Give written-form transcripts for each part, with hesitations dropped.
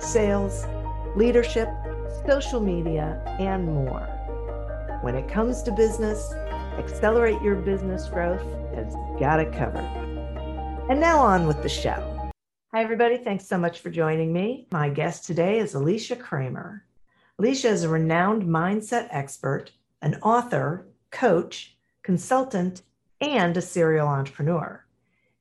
sales, leadership, social media, and more. When it comes to business, Accelerate Your Business Growth has got it covered. And now on with the show. Hi, everybody. Thanks so much for joining me. My guest today is Alicia Cramer. Alicia is a renowned mindset expert, an author, coach, consultant, and a serial entrepreneur.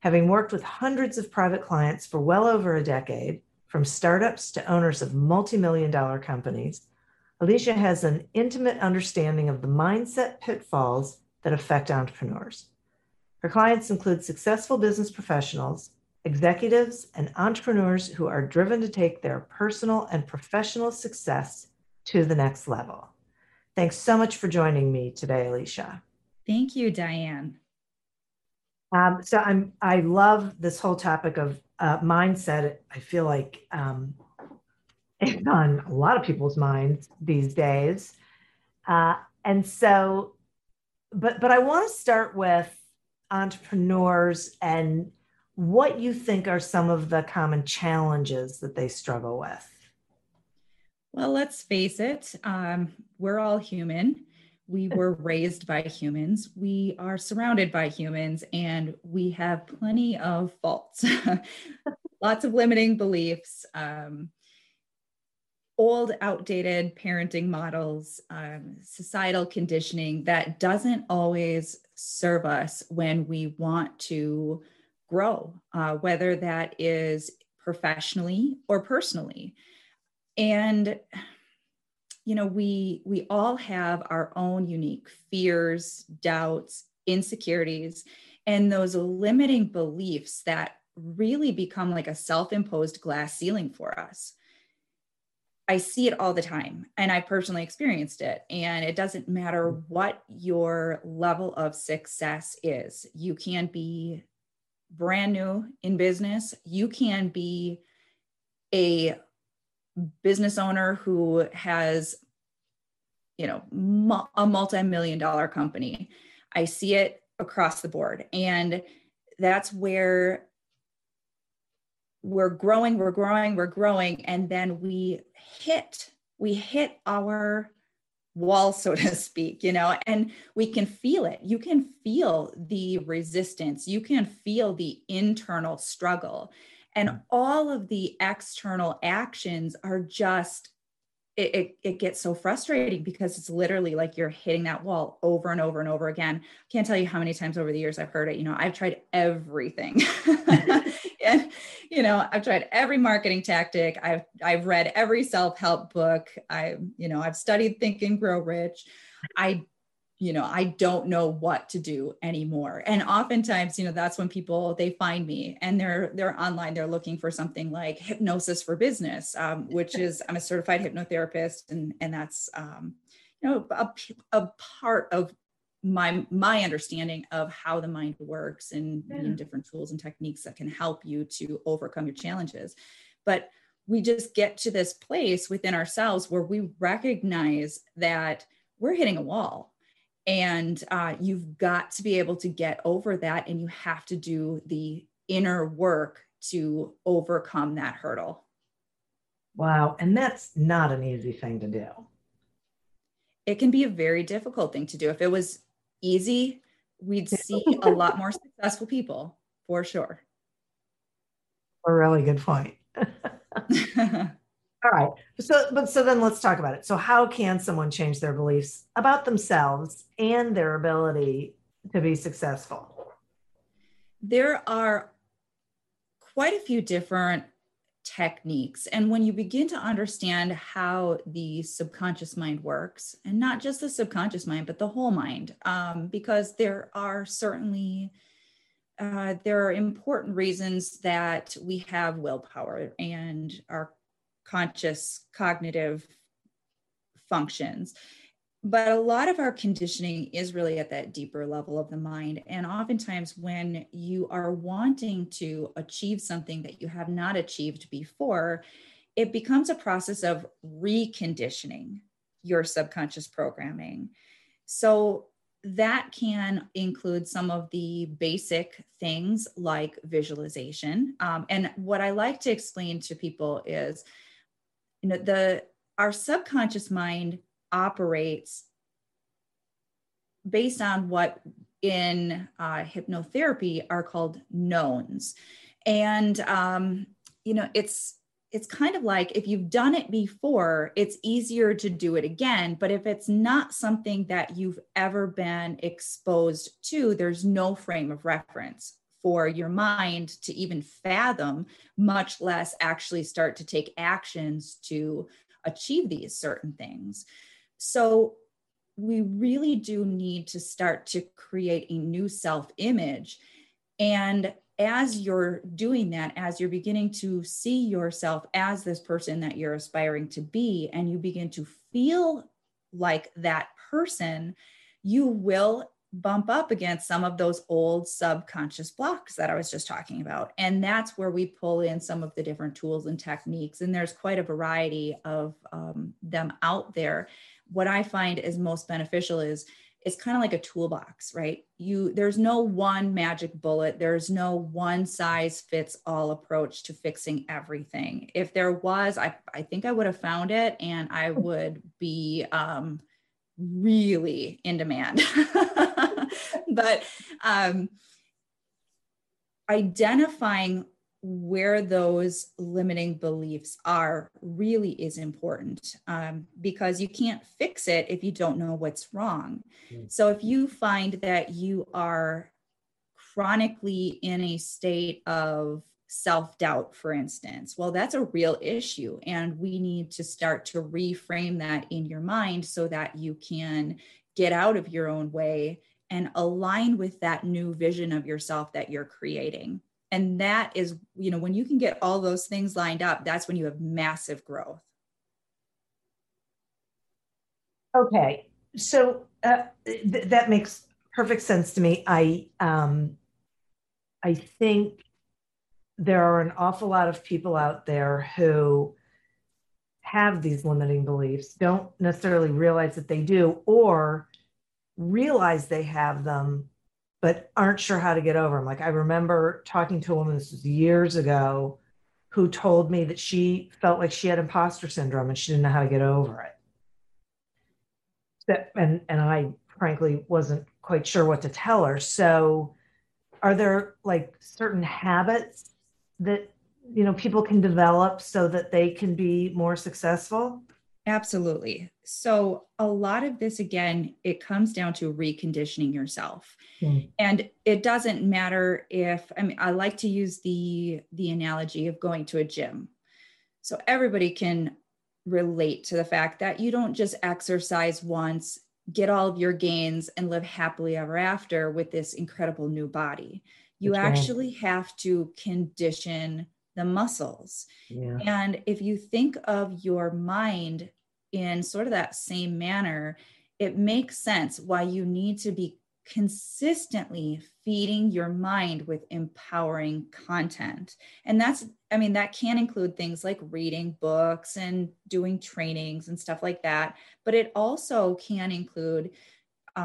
Having worked with hundreds of private clients for well over a decade, from startups to owners of multi-million-dollar companies, Alicia has an intimate understanding of the mindset pitfalls that affect entrepreneurs. Her clients include successful business professionals, executives, and entrepreneurs who are driven to take their personal and professional success to the next level. Thanks so much for joining me today, Alicia. Thank you, Diane. I love this whole topic of mindset. I feel like it's on a lot of people's minds these days. But I want to start with entrepreneurs and what you think are some of the common challenges that they struggle with. Well, let's face it. We're all human. We were raised by humans. We are surrounded by humans, and we have plenty of faults, lots of limiting beliefs, old, outdated parenting models, societal conditioning that doesn't always serve us when we want to grow, whether that is professionally or personally. And, you know, we all have our own unique fears, doubts, insecurities, and those limiting beliefs that really become like a self-imposed glass ceiling for us. I see it all the time, and I personally experienced it. And it doesn't matter what your level of success is. You can be brand new in business. You can be a business owner who has, you know, a multi-million-dollar company. I see it across the board. And that's where we're growing. And then we hit our wall, so to speak, you know, and we can feel it. You can feel the resistance. You can feel the internal struggle, and all of the external actions are just, it gets so frustrating because it's literally like you're hitting that wall over and over and over again. I can't tell you how many times over the years I've heard it. You know, I've tried everything. And, you know, I've tried every marketing tactic. I've read every self-help book. I've studied Think and Grow Rich. I don't know what to do anymore. And oftentimes, you know, that's when people, they find me and they're online, they're looking for something like hypnosis for business, which is, I'm a certified hypnotherapist. And that's, a part of my understanding of how the mind works and different tools and techniques that can help you to overcome your challenges. But we just get to this place within ourselves where we recognize that we're hitting a wall. And you've got to be able to get over that, and you have to do the inner work to overcome that hurdle. Wow. And that's not an easy thing to do. It can be a very difficult thing to do. If it was easy, we'd see a lot more successful people, for sure. A really good point. All right. So then let's talk about it. So how can someone change their beliefs about themselves and their ability to be successful? There are quite a few different techniques. And when you begin to understand how the subconscious mind works, and not just the subconscious mind, but the whole mind, because there are certainly there are important reasons that we have willpower and our conscious cognitive functions. But a lot of our conditioning is really at that deeper level of the mind. And oftentimes when you are wanting to achieve something that you have not achieved before, it becomes a process of reconditioning your subconscious programming. So that can include some of the basic things like visualization. And what I like to explain to people is, you know, our subconscious mind operates based on what in hypnotherapy are called knowns. And, you know, it's kind of like if you've done it before, it's easier to do it again. But if it's not something that you've ever been exposed to, there's no frame of reference for your mind to even fathom, much less actually start to take actions to achieve these certain things. So we really do need to start to create a new self-image. And as you're doing that, as you're beginning to see yourself as this person that you're aspiring to be, and you begin to feel like that person, you will bump up against some of those old subconscious blocks that I was just talking about. And that's where we pull in some of the different tools and techniques. And there's quite a variety of them out there. What I find is most beneficial is it's kind of like a toolbox, right? There's no one magic bullet. There's no one size fits all approach to fixing everything. If there was, I think I would have found it, and I would be really in demand. But identifying where those limiting beliefs are really is important, because you can't fix it if you don't know what's wrong. So if you find that you are chronically in a state of self-doubt, for instance, well, that's a real issue. And we need to start to reframe that in your mind so that you can get out of your own way and align with that new vision of yourself that you're creating. And that is, you know, when you can get all those things lined up, that's when you have massive growth. Okay. So that makes perfect sense to me. I think there are an awful lot of people out there who have these limiting beliefs, don't necessarily realize that they do, or realize they have them, but aren't sure how to get over them. Like, I remember talking to a woman, this was years ago, who told me that she felt like she had imposter syndrome and she didn't know how to get over it. And I frankly wasn't quite sure what to tell her. So are there like certain habits that, you know, people can develop so that they can be more successful? Absolutely. So a lot of this, again, it comes down to reconditioning yourself. And it doesn't matter if, I mean, I like to use the analogy of going to a gym. So everybody can relate to the fact that you don't just exercise once, get all of your gains, and live happily ever after with this incredible new body. You actually have to condition the muscles. Yeah. And if you think of your mind in sort of that same manner, it makes sense why you need to be consistently feeding your mind with empowering content. And that's, I mean, that can include things like reading books and doing trainings and stuff like that. But it also can include, you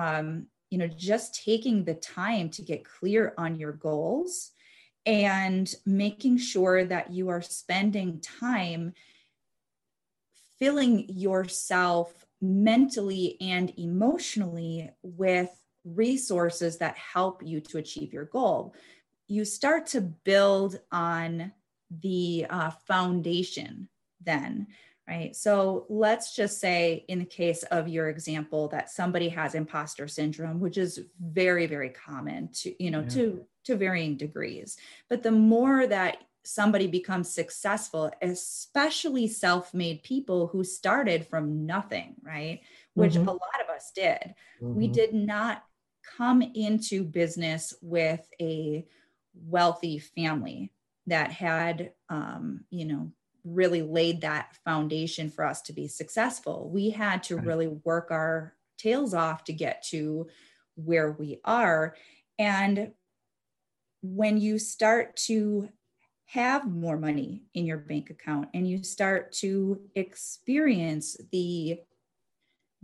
know, just taking the time to get clear on your goals and making sure that you are spending time filling yourself mentally and emotionally with resources that help you to achieve your goal. You start to build on the foundation then, right? So let's just say in the case of your example that somebody has imposter syndrome, which is very, very common to, you know, to varying degrees. But the more that somebody becomes successful, especially self-made people who started from nothing, right? Which a lot of us did. We did not come into business with a wealthy family that had, you know, really laid that foundation for us to be successful. We had to really work our tails off to get to where we are. And when you start to have more money in your bank account and you start to experience the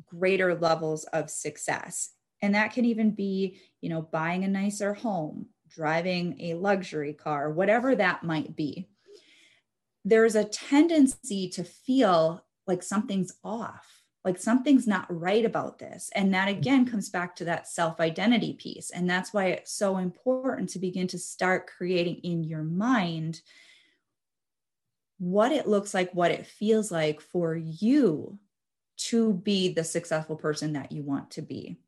greater levels of success, and that can even be, you know, buying a nicer home, driving a luxury car, whatever that might be, there's a tendency to feel like something's off, like something's not right about this. And that again comes back to that self-identity piece. And that's why it's so important to begin to start creating in your mind what it looks like, what it feels like for you to be the successful person that you want to be.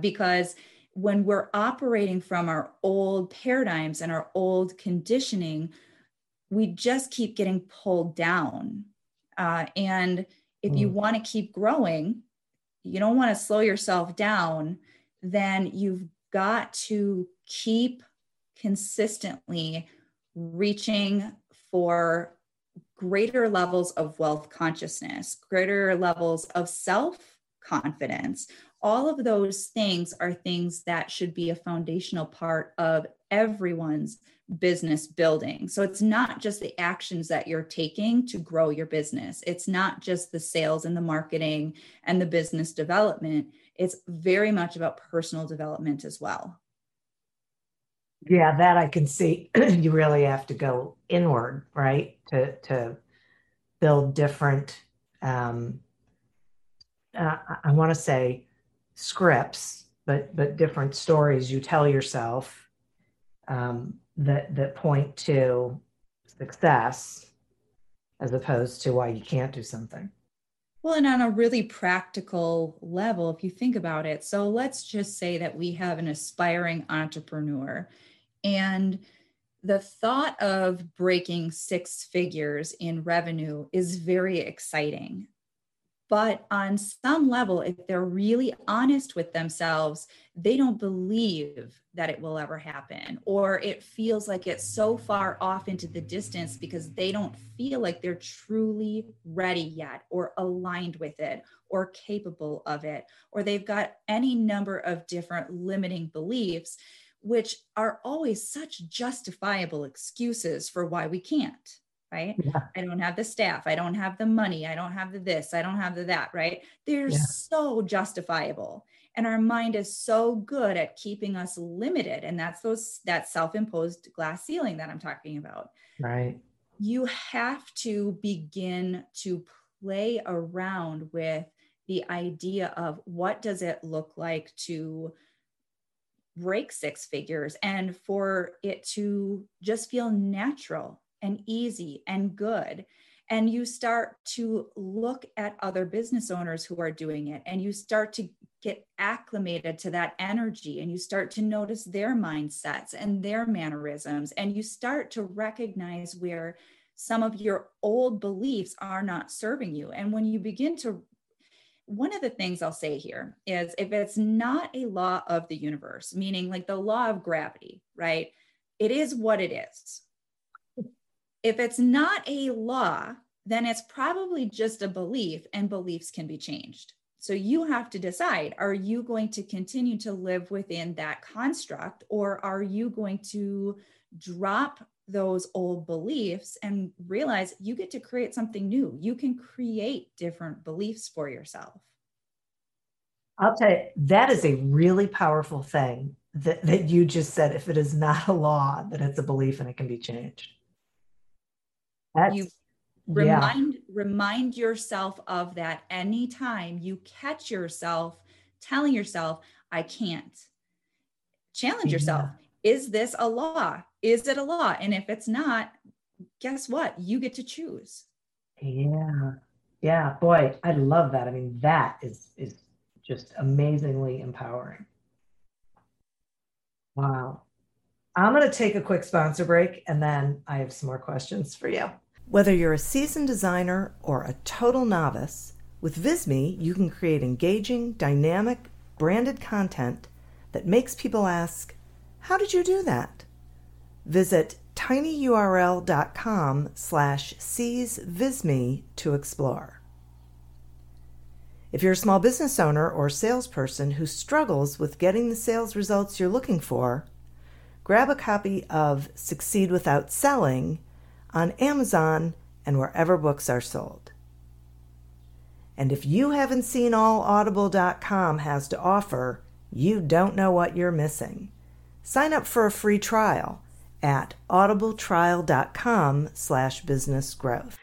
Because when we're operating from our old paradigms and our old conditioning, we just keep getting pulled down. And if you want to keep growing, you don't want to slow yourself down, then you've got to keep consistently reaching for greater levels of wealth consciousness, greater levels of self-confidence. All of those things are things that should be a foundational part of everyone's business building. So it's not just the actions that you're taking to grow your business. It's not just the sales and the marketing and the business development. It's very much about personal development as well. Yeah, that I can see. You really have to go inward, right? To build different, I want to say scripts, but different stories you tell yourself that point to success as opposed to why you can't do something. Well, and on a really practical level, if you think about it, so let's just say that we have an aspiring entrepreneur and the thought of breaking 6 figures in revenue is very exciting. But on some level, if they're really honest with themselves, they don't believe that it will ever happen, or it feels like it's so far off into the distance because they don't feel like they're truly ready yet, or aligned with it, or capable of it, or they've got any number of different limiting beliefs, which are always such justifiable excuses for why we can't. Right? Yeah. I don't have the staff. I don't have the money. I don't have the this. I don't have the that, right? They're so justifiable. And our mind is so good at keeping us limited. And that's that self-imposed glass ceiling that I'm talking about. Right. You have to begin to play around with the idea of what does it look like to break 6 figures and for it to just feel natural and easy and good. And you start to look at other business owners who are doing it, and you start to get acclimated to that energy, and you start to notice their mindsets and their mannerisms, and you start to recognize where some of your old beliefs are not serving you. And when you begin to, one of the things I'll say here is if it's not a law of the universe, meaning like the law of gravity, right? It is what it is. If it's not a law, then it's probably just a belief, and beliefs can be changed. So you have to decide, are you going to continue to live within that construct, or are you going to drop those old beliefs and realize you get to create something new? You can create different beliefs for yourself. I'll tell you, that is a really powerful thing that you just said. If it is not a law, then it's a belief and it can be changed. You remind yourself of that anytime you catch yourself telling yourself, I can't. Challenge yourself. Is this a law? Is it a law? And if it's not, guess what? You get to choose. Yeah. Yeah. Boy, I love that. I mean, that is just amazingly empowering. Wow. I'm going to take a quick sponsor break, and then I have some more questions for you. Whether you're a seasoned designer or a total novice, with Visme, you can create engaging, dynamic, branded content that makes people ask, how did you do that? Visit tinyurl.com/seizevisme to explore. If you're a small business owner or salesperson who struggles with getting the sales results you're looking for, grab a copy of Succeed Without Selling on Amazon and wherever books are sold. And if you haven't seen all Audible.com has to offer, you don't know what you're missing. Sign up for a free trial at audibletrial.com/businessgrowth.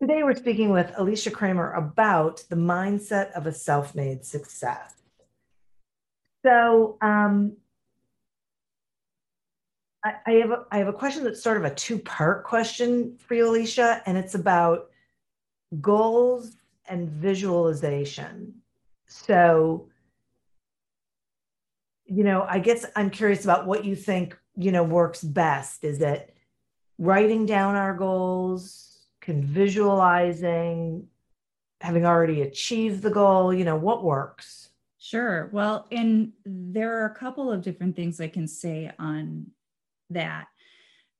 Today we're speaking with Alicia Cramer about the mindset of a self-made success. So I have a question that's sort of a two-part question for you, Alicia, and it's about goals and visualization. So, you know, I guess I'm curious about what you think, you know, works best. Is it writing down our goals, visualizing, having already achieved the goal? You know, what works? Sure. Well, and there are a couple of different things I can say on that.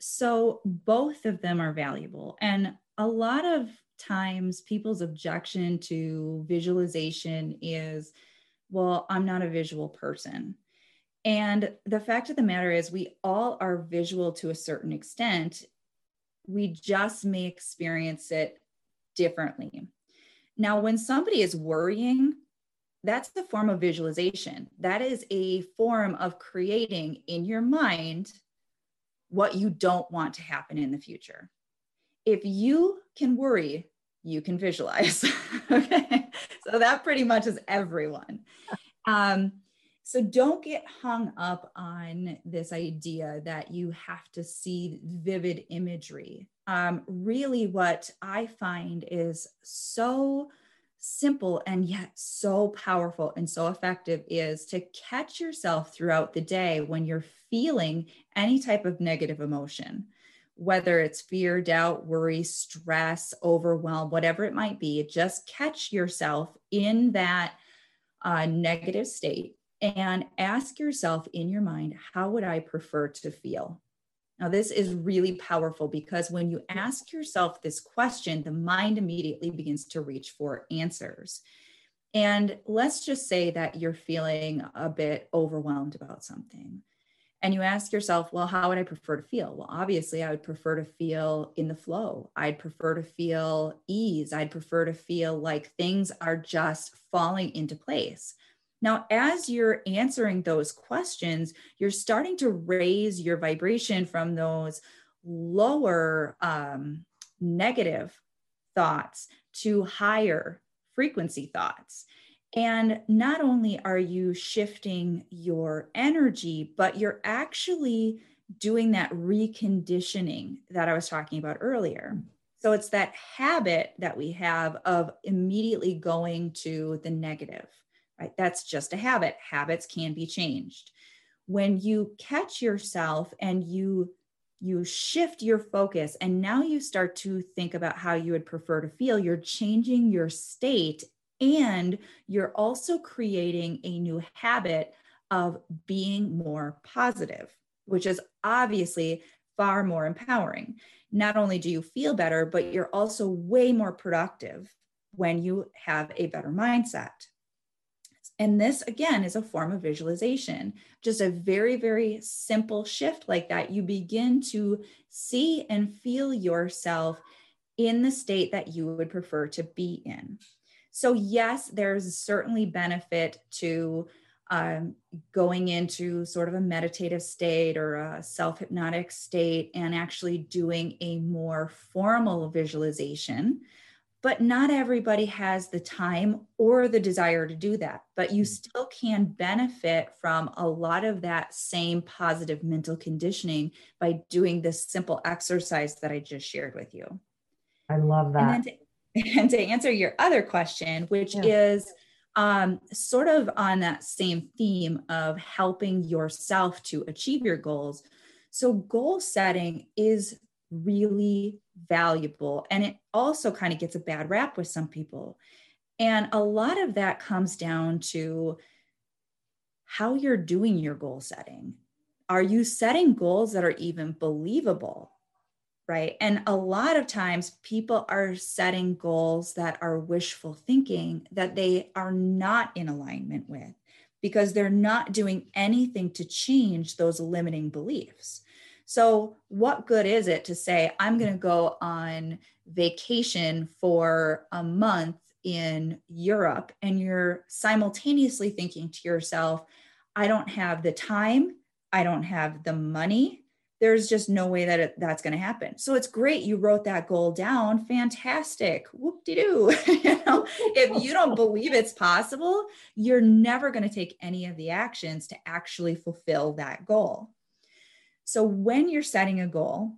So both of them are valuable. And a lot of times people's objection to visualization is, well, I'm not a visual person. And the fact of the matter is we all are visual to a certain extent. We just may experience it differently. Now, when somebody is worrying, that's a form of visualization. That is a form of creating in your mind what you don't want to happen in the future. If you can worry, you can visualize. Okay. So that pretty much is everyone. So don't get hung up on this idea that you have to see vivid imagery. Really what I find is so simple and yet so powerful and so effective is to catch yourself throughout the day when you're feeling any type of negative emotion, whether it's fear, doubt, worry, stress, overwhelm, whatever it might be. Just catch yourself in that negative state and ask yourself in your mind, how would I prefer to feel? Now, this is really powerful because when you ask yourself this question, the mind immediately begins to reach for answers. And let's just say that you're feeling a bit overwhelmed about something. And you ask yourself, well, how would I prefer to feel? Well, obviously, I would prefer to feel in the flow. I'd prefer to feel ease. I'd prefer to feel like things are just falling into place. Now, as you're answering those questions, you're starting to raise your vibration from those lower negative thoughts to higher frequency thoughts. And not only are you shifting your energy, but you're actually doing that reconditioning that I was talking about earlier. So it's that habit that we have of immediately going to the negative. Right? That's just a habit. Habits can be changed. When you catch yourself and you shift your focus and now you start to think about how you would prefer to feel, you're changing your state and you're also creating a new habit of being more positive, which is obviously far more empowering. Not only do you feel better, but you're also way more productive when you have a better mindset. And this, again, is a form of visualization. Just a very, very simple shift like that. You begin to see and feel yourself in the state that you would prefer to be in. So yes, there's certainly benefit to going into sort of a meditative state or a self-hypnotic state and actually doing a more formal visualization. But not everybody has the time or the desire to do that. But you still can benefit from a lot of that same positive mental conditioning by doing this simple exercise that I just shared with you. I love that. And to answer your other question, which is sort of on that same theme of helping yourself to achieve your goals. So goal setting is really valuable. And it also kind of gets a bad rap with some people. And a lot of that comes down to how you're doing your goal setting. Are you setting goals that are even believable, right? And a lot of times people are setting goals that are wishful thinking that they are not in alignment with because they're not doing anything to change those limiting beliefs. So what good is it to say, I'm going to go on vacation for a month in Europe, and you're simultaneously thinking to yourself, I don't have the time, I don't have the money. There's just no way that that's going to happen. So it's great you wrote that goal down. Fantastic. Whoop-de-doo. If you don't believe it's possible, you're never going to take any of the actions to actually fulfill that goal. So when you're setting a goal,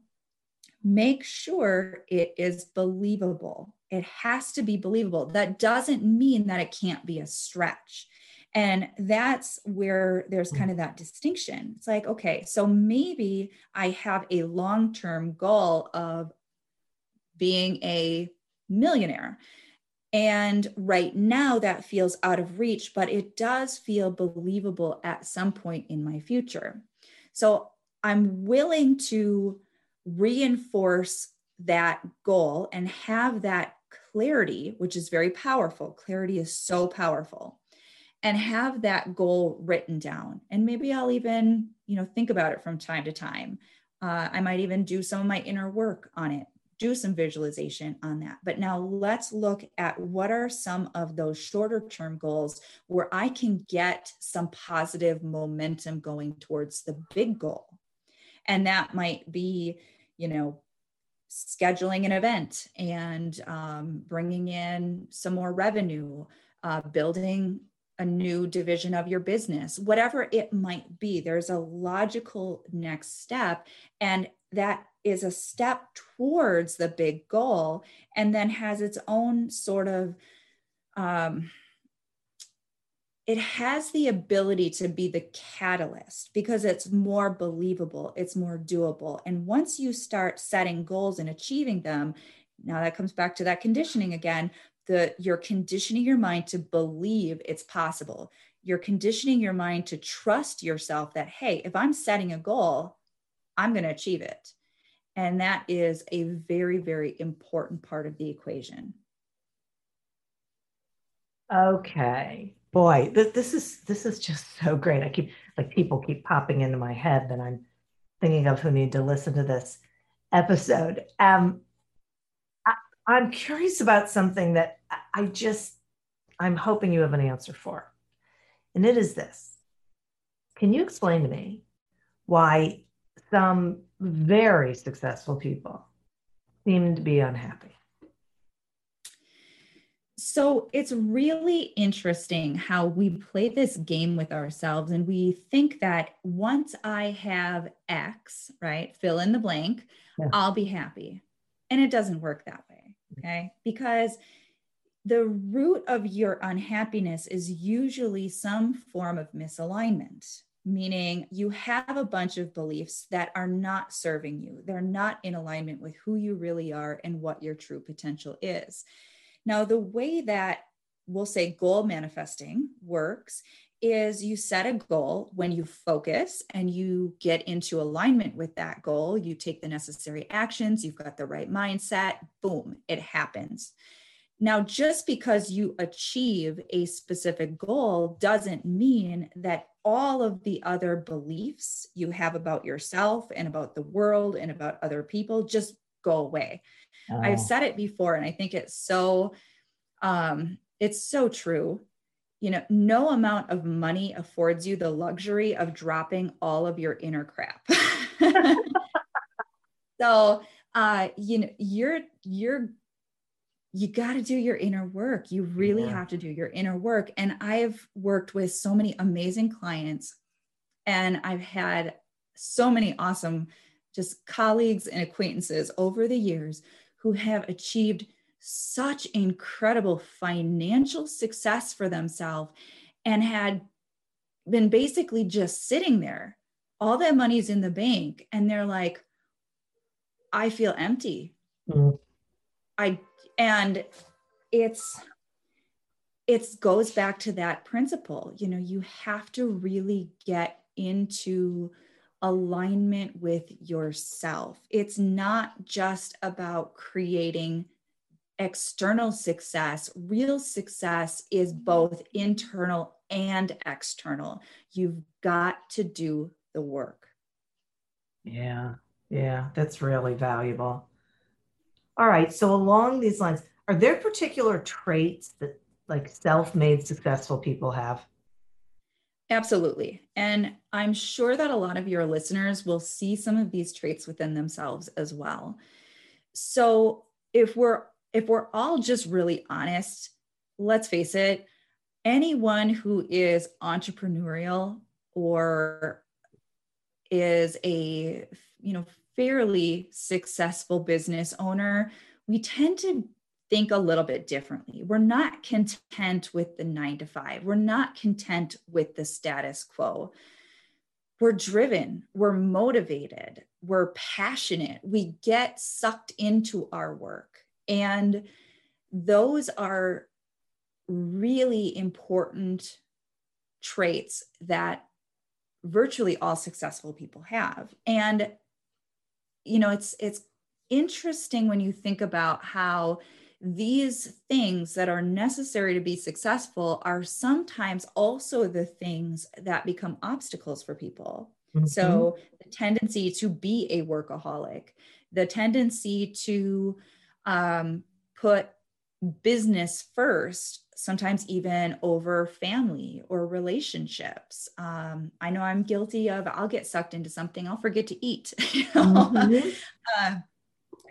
make sure it is believable. It has to be believable. That doesn't mean that it can't be a stretch. And that's where there's kind of that distinction. It's like, okay, so maybe I have a long-term goal of being a millionaire. And right now that feels out of reach, but it does feel believable at some point in my future. So I'm willing to reinforce that goal and have that clarity, which is very powerful. Clarity is so powerful. And have that goal written down. And maybe I'll even, think about it from time to time. I might even do some of my inner work on it, do some visualization on that. But now let's look at what are some of those shorter term goals where I can get some positive momentum going towards the big goal. And that might be, scheduling an event and bringing in some more revenue, building a new division of your business, whatever it might be. There's a logical next step. And that is a step towards the big goal, and then has its own sort of, it has the ability to be the catalyst because it's more believable, it's more doable. And once you start setting goals and achieving them, now that comes back to that conditioning again, you're conditioning your mind to believe it's possible. You're conditioning your mind to trust yourself that, hey, if I'm setting a goal, I'm going to achieve it. And that is a very, very important part of the equation. Okay. Boy, this is just so great. I keep people keep popping into my head that I'm thinking of who need to listen to this episode. I'm curious about something that I'm hoping you have an answer for. And it is this. Can you explain to me why some very successful people seem to be unhappy? So it's really interesting how we play this game with ourselves. And we think that once I have X, right, fill in the blank, yeah, I'll be happy. And it doesn't work that way, okay? Because the root of your unhappiness is usually some form of misalignment, meaning you have a bunch of beliefs that are not serving you. They're not in alignment with who you really are and what your true potential is. Now, the way that we'll say goal manifesting works is you set a goal. When you focus and you get into alignment with that goal, you take the necessary actions, you've got the right mindset, boom, it happens. Now, just because you achieve a specific goal doesn't mean that all of the other beliefs you have about yourself and about the world and about other people just go away. Oh. I've said it before, and I think it's so true. No amount of money affords you the luxury of dropping all of your inner crap. So, you got to do your inner work. You really have to do your inner work. And I've worked with so many amazing clients, and I've had so many awesome, just colleagues and acquaintances over the years who have achieved such incredible financial success for themselves and had been basically just sitting there. All that money's in the bank, and they're like, I feel empty. Mm-hmm. And it goes back to that principle. You have to really get into alignment with yourself. It's not just about creating external success. Real success is both internal and external. You've got to do the work. Yeah. Yeah. That's really valuable. All right. So along these lines, are there particular traits that like self-made successful people have? Absolutely. And I'm sure that a lot of your listeners will see some of these traits within themselves as well. So if we're all just really honest, let's face it, anyone who is entrepreneurial or is a, fairly successful business owner, we tend to think a little bit differently. We're not content with the 9-to-5. We're not content with the status quo. We're driven, we're motivated, we're passionate. We get sucked into our work. And those are really important traits that virtually all successful people have. And, it's interesting when you think about how these things that are necessary to be successful are sometimes also the things that become obstacles for people. Mm-hmm. So the tendency to be a workaholic, the tendency to put business first, sometimes even over family or relationships. I know I'm guilty of, I'll get sucked into something, I'll forget to eat. Mm-hmm.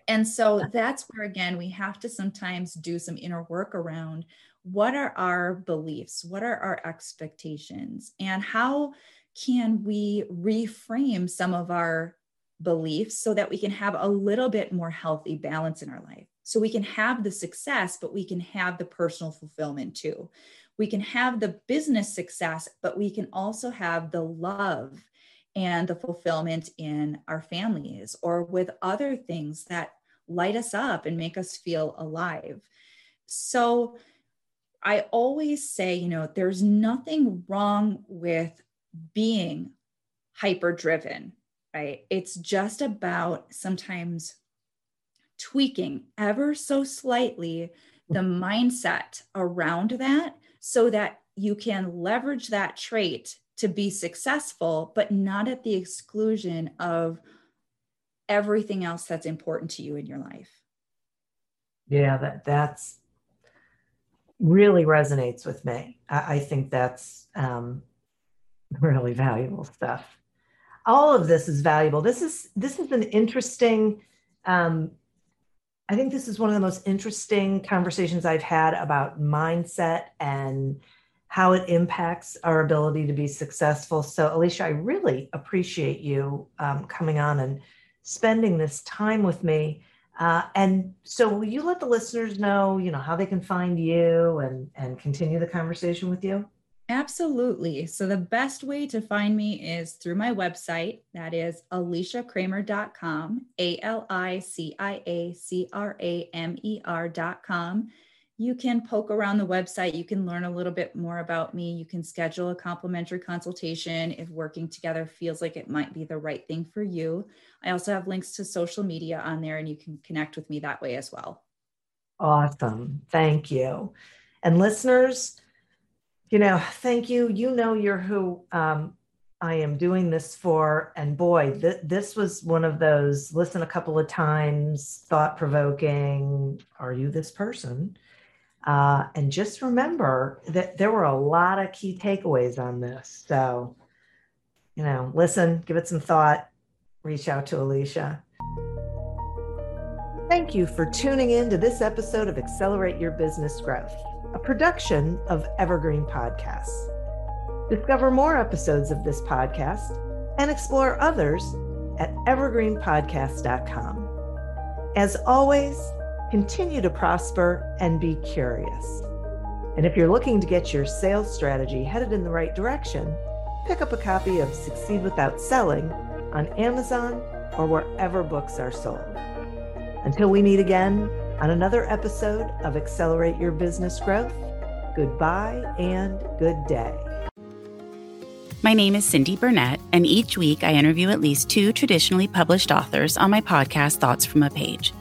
And so that's where, again, we have to sometimes do some inner work around what are our beliefs, what are our expectations, and how can we reframe some of our beliefs so that we can have a little bit more healthy balance in our life. So we can have the success, but we can have the personal fulfillment too. We can have the business success, but we can also have the love and the fulfillment in our families or with other things that light us up and make us feel alive. So I always say, there's nothing wrong with being hyper-driven, right? It's just about sometimes tweaking ever so slightly the mindset around that so that you can leverage that trait to be successful, but not at the exclusion of everything else that's important to you in your life. Yeah, that's really resonates with me. I think that's really valuable stuff. All of this is valuable. This is an interesting, I think this is one of the most interesting conversations I've had about mindset and how it impacts our ability to be successful. So Alicia, I really appreciate you coming on and spending this time with me. And so will you let the listeners know, how they can find you and continue the conversation with you? Absolutely. So the best way to find me is through my website. That is aliciacramer.com, ALICIACRAMER.com. You can poke around the website. You can learn a little bit more about me. You can schedule a complimentary consultation if working together feels like it might be the right thing for you. I also have links to social media on there, and you can connect with me that way as well. Awesome. Thank you. And listeners, thank you. You're who I am doing this for. And boy, this was one of those listen a couple of times, thought-provoking, are you this person? And just remember that there were a lot of key takeaways on this. So, listen, give it some thought, reach out to Alicia. Thank you for tuning in to this episode of Accelerate Your Business Growth, a production of Evergreen Podcasts. Discover more episodes of this podcast and explore others at evergreenpodcasts.com. As always, continue to prosper and be curious. And if you're looking to get your sales strategy headed in the right direction, pick up a copy of Succeed Without Selling on Amazon or wherever books are sold. Until we meet again, on another episode of Accelerate Your Business Growth, goodbye and good day. My name is Cindy Burnett, and each week I interview at least two traditionally published authors on my podcast, Thoughts from a Page.